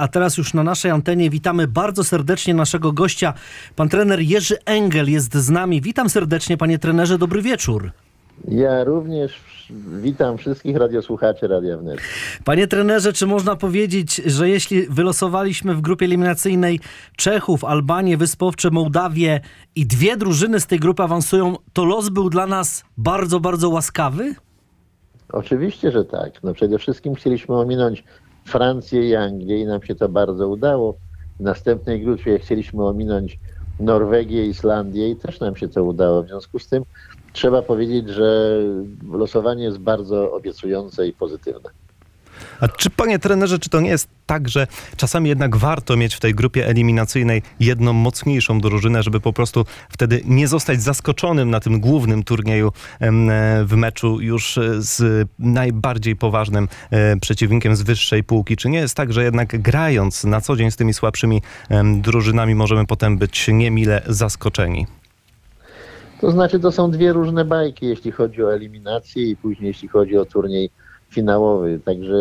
A teraz już na naszej antenie witamy bardzo serdecznie naszego gościa. Pan trener Jerzy Engel jest z nami. Witam serdecznie, panie trenerze, dobry wieczór. Ja również witam wszystkich radiosłuchaczy Radia Wnet. Panie trenerze, czy można powiedzieć, że jeśli wylosowaliśmy w grupie eliminacyjnej Czechów, Albanię, Wyspy Owcze, Mołdawię i dwie drużyny z tej grupy awansują, to los był dla nas bardzo, bardzo łaskawy? Oczywiście, że tak. No przede wszystkim chcieliśmy ominąć Francję i Anglię i nam się to bardzo udało. W następnej grupie chcieliśmy ominąć Norwegię, Islandię i też nam się to udało. W związku z tym trzeba powiedzieć, że losowanie jest bardzo obiecujące i pozytywne. A czy, panie trenerze, czy to nie jest tak, że czasami jednak warto mieć w tej grupie eliminacyjnej jedną mocniejszą drużynę, żeby po prostu wtedy nie zostać zaskoczonym na tym głównym turnieju w meczu już z najbardziej poważnym przeciwnikiem z wyższej półki? Czy nie jest tak, że jednak grając na co dzień z tymi słabszymi drużynami możemy potem być niemile zaskoczeni? To znaczy, to są dwie różne bajki, jeśli chodzi o eliminację i później jeśli chodzi o turniej finałowy. Także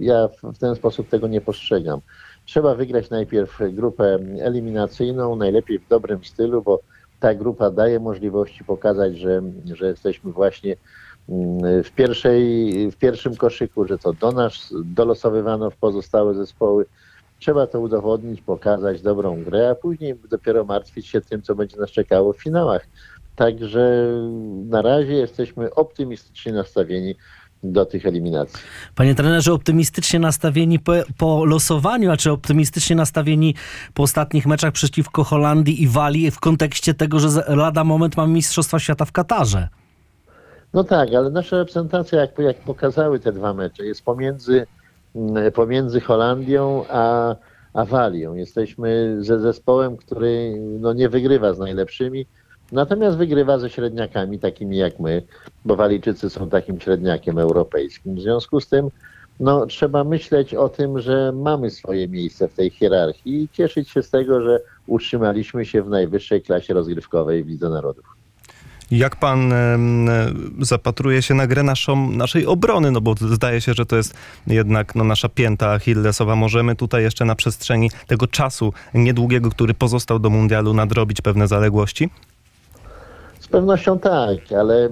ja w ten sposób tego nie postrzegam. Trzeba wygrać najpierw grupę eliminacyjną, najlepiej w dobrym stylu, bo ta grupa daje możliwości pokazać, że jesteśmy właśnie w pierwszym koszyku, że to do nas dolosowywano w pozostałe zespoły. Trzeba to udowodnić, pokazać dobrą grę, a później dopiero martwić się tym, co będzie nas czekało w finałach. Także na razie jesteśmy optymistycznie nastawieni do tych eliminacji. Panie trenerze, optymistycznie nastawieni po losowaniu, a czy optymistycznie nastawieni po ostatnich meczach przeciwko Holandii i Walii w kontekście tego, że lada moment mamy Mistrzostwa Świata w Katarze? No tak, ale nasza reprezentacja, jak pokazały te dwa mecze, jest pomiędzy Holandią a Walią. Jesteśmy ze zespołem, który no, nie wygrywa z najlepszymi, natomiast wygrywa ze średniakami takimi jak my, bo Walijczycy są takim średniakiem europejskim. W związku z tym no, trzeba myśleć o tym, że mamy swoje miejsce w tej hierarchii i cieszyć się z tego, że utrzymaliśmy się w najwyższej klasie rozgrywkowej w Lidze Narodów. Jak pan zapatruje się na grę naszej obrony? No bo zdaje się, że to jest jednak no, nasza pięta achillesowa. Możemy tutaj jeszcze na przestrzeni tego czasu niedługiego, który pozostał do mundialu, nadrobić pewne zaległości? Z pewnością tak, ale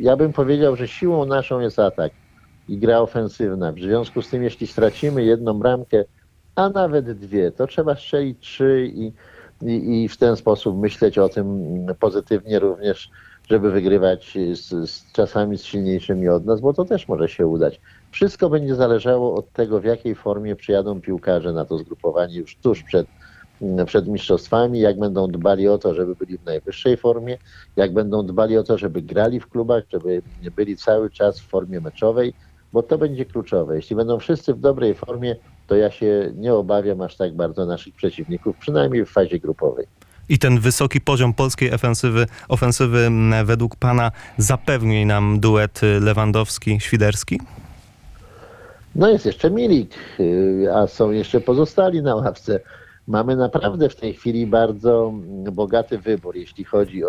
ja bym powiedział, że siłą naszą jest atak i gra ofensywna. W związku z tym, jeśli stracimy jedną bramkę, a nawet dwie, to trzeba strzelić trzy i w ten sposób myśleć o tym pozytywnie również, żeby wygrywać czasami z silniejszymi od nas, bo to też może się udać. Wszystko będzie zależało od tego, w jakiej formie przyjadą piłkarze na to zgrupowanie już tuż przed mistrzostwami, jak będą dbali o to, żeby byli w najwyższej formie, jak będą dbali o to, żeby grali w klubach, żeby byli cały czas w formie meczowej, bo to będzie kluczowe. Jeśli będą wszyscy w dobrej formie, to ja się nie obawiam aż tak bardzo naszych przeciwników, przynajmniej w fazie grupowej. I ten wysoki poziom polskiej ofensywy według pana zapewni nam duet Lewandowski-Świderski? No jest jeszcze Milik, a są jeszcze pozostali na ławce. Mamy naprawdę w tej chwili bardzo bogaty wybór, jeśli chodzi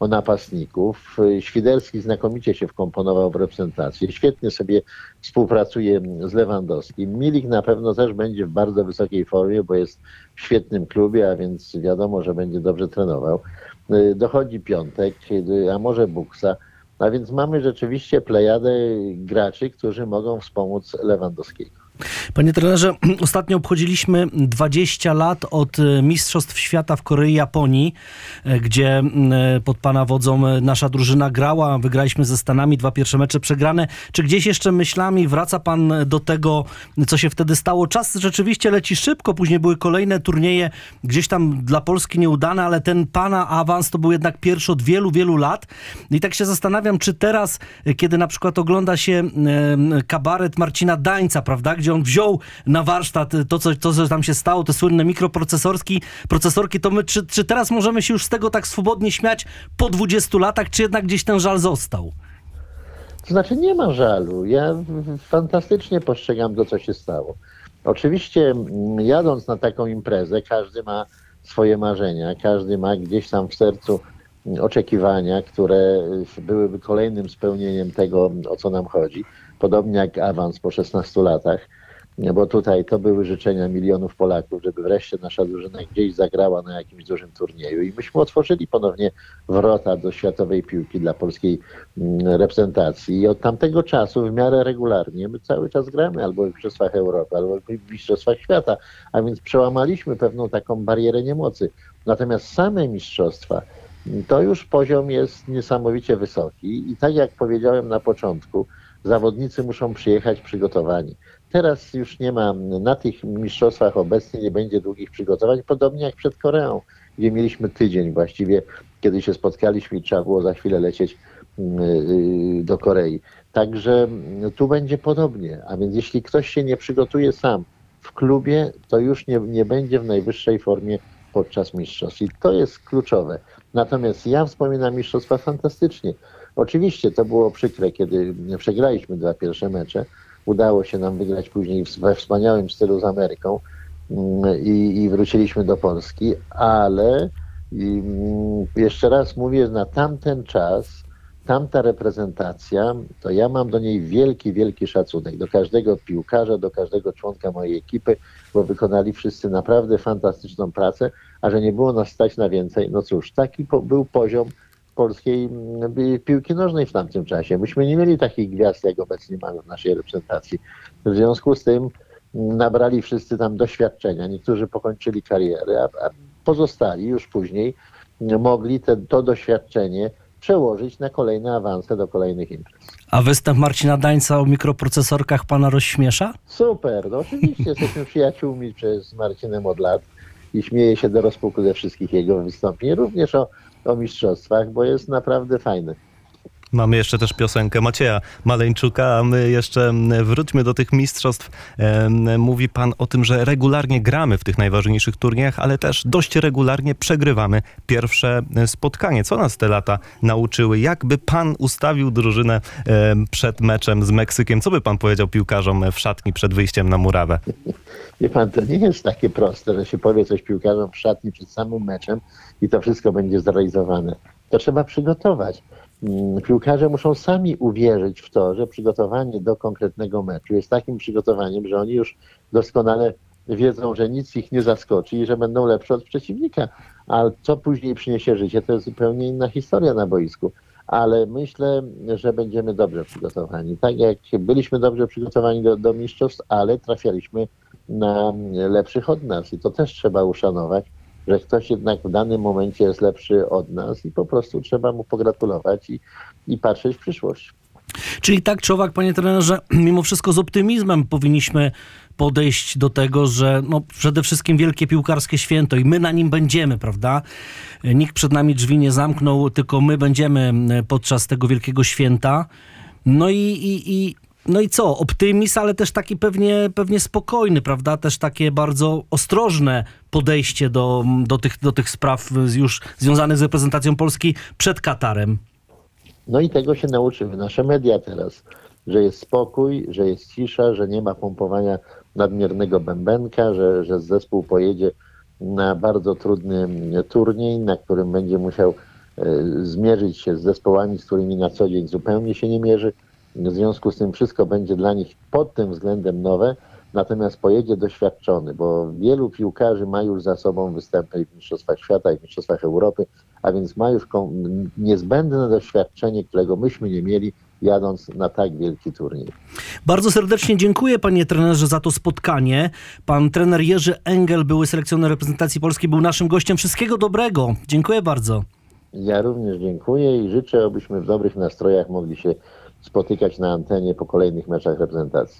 o napastników. Świderski znakomicie się wkomponował w reprezentację. Świetnie sobie współpracuje z Lewandowskim. Milik na pewno też będzie w bardzo wysokiej formie, bo jest w świetnym klubie, a więc wiadomo, że będzie dobrze trenował. Dochodzi Piątek, a może Buksa. A więc mamy rzeczywiście plejadę graczy, którzy mogą wspomóc Lewandowskiego. Panie trenerze, ostatnio obchodziliśmy 20 lat od Mistrzostw Świata w Korei i Japonii, gdzie pod pana wodzą nasza drużyna grała, wygraliśmy ze Stanami, dwa pierwsze mecze przegrane. Czy gdzieś jeszcze myślami wraca pan do tego, co się wtedy stało? Czas rzeczywiście leci szybko, później były kolejne turnieje, gdzieś tam dla Polski nieudane, ale ten pana awans to był jednak pierwszy od wielu, wielu lat. I tak się zastanawiam, czy teraz, kiedy na przykład ogląda się kabaret Marcina Dańca, prawda, gdzie on wziął na warsztat to, co tam się stało, te słynne mikroprocesorki, to my czy teraz możemy się już z tego tak swobodnie śmiać po 20 latach, czy jednak gdzieś ten żal został? To znaczy nie ma żalu. Ja fantastycznie postrzegam to, co się stało. Oczywiście jadąc na taką imprezę, każdy ma swoje marzenia, każdy ma gdzieś tam w sercu oczekiwania, które byłyby kolejnym spełnieniem tego, o co nam chodzi. Podobnie jak awans po 16 latach. bo tutaj to były życzenia milionów Polaków, żeby wreszcie nasza drużyna gdzieś zagrała na jakimś dużym turnieju i myśmy otworzyli ponownie wrota do światowej piłki dla polskiej reprezentacji i od tamtego czasu w miarę regularnie my cały czas gramy albo w Mistrzostwach Europy, albo w Mistrzostwach Świata, a więc przełamaliśmy pewną taką barierę niemocy. Natomiast same mistrzostwa to już poziom jest niesamowicie wysoki i tak jak powiedziałem na początku, zawodnicy muszą przyjechać przygotowani. Teraz już nie ma, na tych mistrzostwach obecnie nie będzie długich przygotowań, podobnie jak przed Koreą, gdzie mieliśmy tydzień właściwie, kiedy się spotkaliśmy i trzeba było za chwilę lecieć do Korei. Także tu będzie podobnie, a więc jeśli ktoś się nie przygotuje sam w klubie, to już nie będzie w najwyższej formie podczas mistrzostw i to jest kluczowe. Natomiast ja wspominam mistrzostwa fantastycznie. Oczywiście to było przykre, kiedy przegraliśmy 2 pierwsze mecze. Udało się nam wygrać później we wspaniałym stylu z Ameryką i wróciliśmy do Polski, ale jeszcze raz mówię, na tamten czas, tamta reprezentacja, to ja mam do niej wielki, wielki szacunek. Do każdego piłkarza, do każdego członka mojej ekipy, bo wykonali wszyscy naprawdę fantastyczną pracę, a że nie było nas stać na więcej, no cóż, taki był poziom polskiej piłki nożnej w tamtym czasie. Myśmy nie mieli takich gwiazd, jak obecnie mamy w naszej reprezentacji. W związku z tym nabrali wszyscy tam doświadczenia. Niektórzy pokończyli karierę, a pozostali już później mogli to doświadczenie przełożyć na kolejne awanse do kolejnych imprez. A występ Marcina Dańca o mikroprocesorkach pana rozśmiesza? Super, no oczywiście, jesteśmy przyjaciółmi z Marcinem od lat i śmieję się do rozpuku ze wszystkich jego wystąpień, również o mistrzostwach, bo jest naprawdę fajny. Mamy jeszcze też piosenkę Macieja Maleńczuka, a my jeszcze wróćmy do tych mistrzostw. Mówi pan o tym, że regularnie gramy w tych najważniejszych turniejach, ale też dość regularnie przegrywamy pierwsze spotkanie. Co nas te lata nauczyły? Jakby pan ustawił drużynę przed meczem z Meksykiem? Co by pan powiedział piłkarzom w szatni przed wyjściem na murawę? Wie pan, to nie jest takie proste, że się powie coś piłkarzom w szatni przed samym meczem i to wszystko będzie zrealizowane. To trzeba przygotować. Piłkarze muszą sami uwierzyć w to, że przygotowanie do konkretnego meczu jest takim przygotowaniem, że oni już doskonale wiedzą, że nic ich nie zaskoczy i że będą lepsi od przeciwnika. A co później przyniesie życie, to jest zupełnie inna historia na boisku. Ale myślę, że będziemy dobrze przygotowani. Tak jak byliśmy dobrze przygotowani do mistrzostw, ale trafialiśmy na lepszych od nas i to też trzeba uszanować, że ktoś jednak w danym momencie jest lepszy od nas i po prostu trzeba mu pogratulować i patrzeć w przyszłość. Czyli tak czy owak, panie trenerze, mimo wszystko z optymizmem powinniśmy podejść do tego, że no przede wszystkim wielkie piłkarskie święto i my na nim będziemy, prawda? Nikt przed nami drzwi nie zamknął, tylko my będziemy podczas tego wielkiego święta. No i co? Optymizm, ale też taki pewnie spokojny, prawda? Też takie bardzo ostrożne podejście do tych spraw już związanych z reprezentacją Polski przed Katarem. No i tego się nauczymy. Nasze media teraz, że jest spokój, że jest cisza, że nie ma pompowania nadmiernego bębenka, że zespół pojedzie na bardzo trudny turniej, na którym będzie musiał zmierzyć się z zespołami, z którymi na co dzień zupełnie się nie mierzy. W związku z tym wszystko będzie dla nich pod tym względem nowe, natomiast pojedzie doświadczony, bo wielu piłkarzy ma już za sobą występy w Mistrzostwach Świata i w Mistrzostwach Europy, a więc ma już niezbędne doświadczenie, którego myśmy nie mieli, jadąc na tak wielki turniej. Bardzo serdecznie dziękuję, panie trenerze, za to spotkanie. Pan trener Jerzy Engel, były selekcjoner reprezentacji Polski, był naszym gościem. Wszystkiego dobrego. Dziękuję bardzo. Ja również dziękuję i życzę, abyśmy w dobrych nastrojach mogli się spotykać na antenie po kolejnych meczach reprezentacji.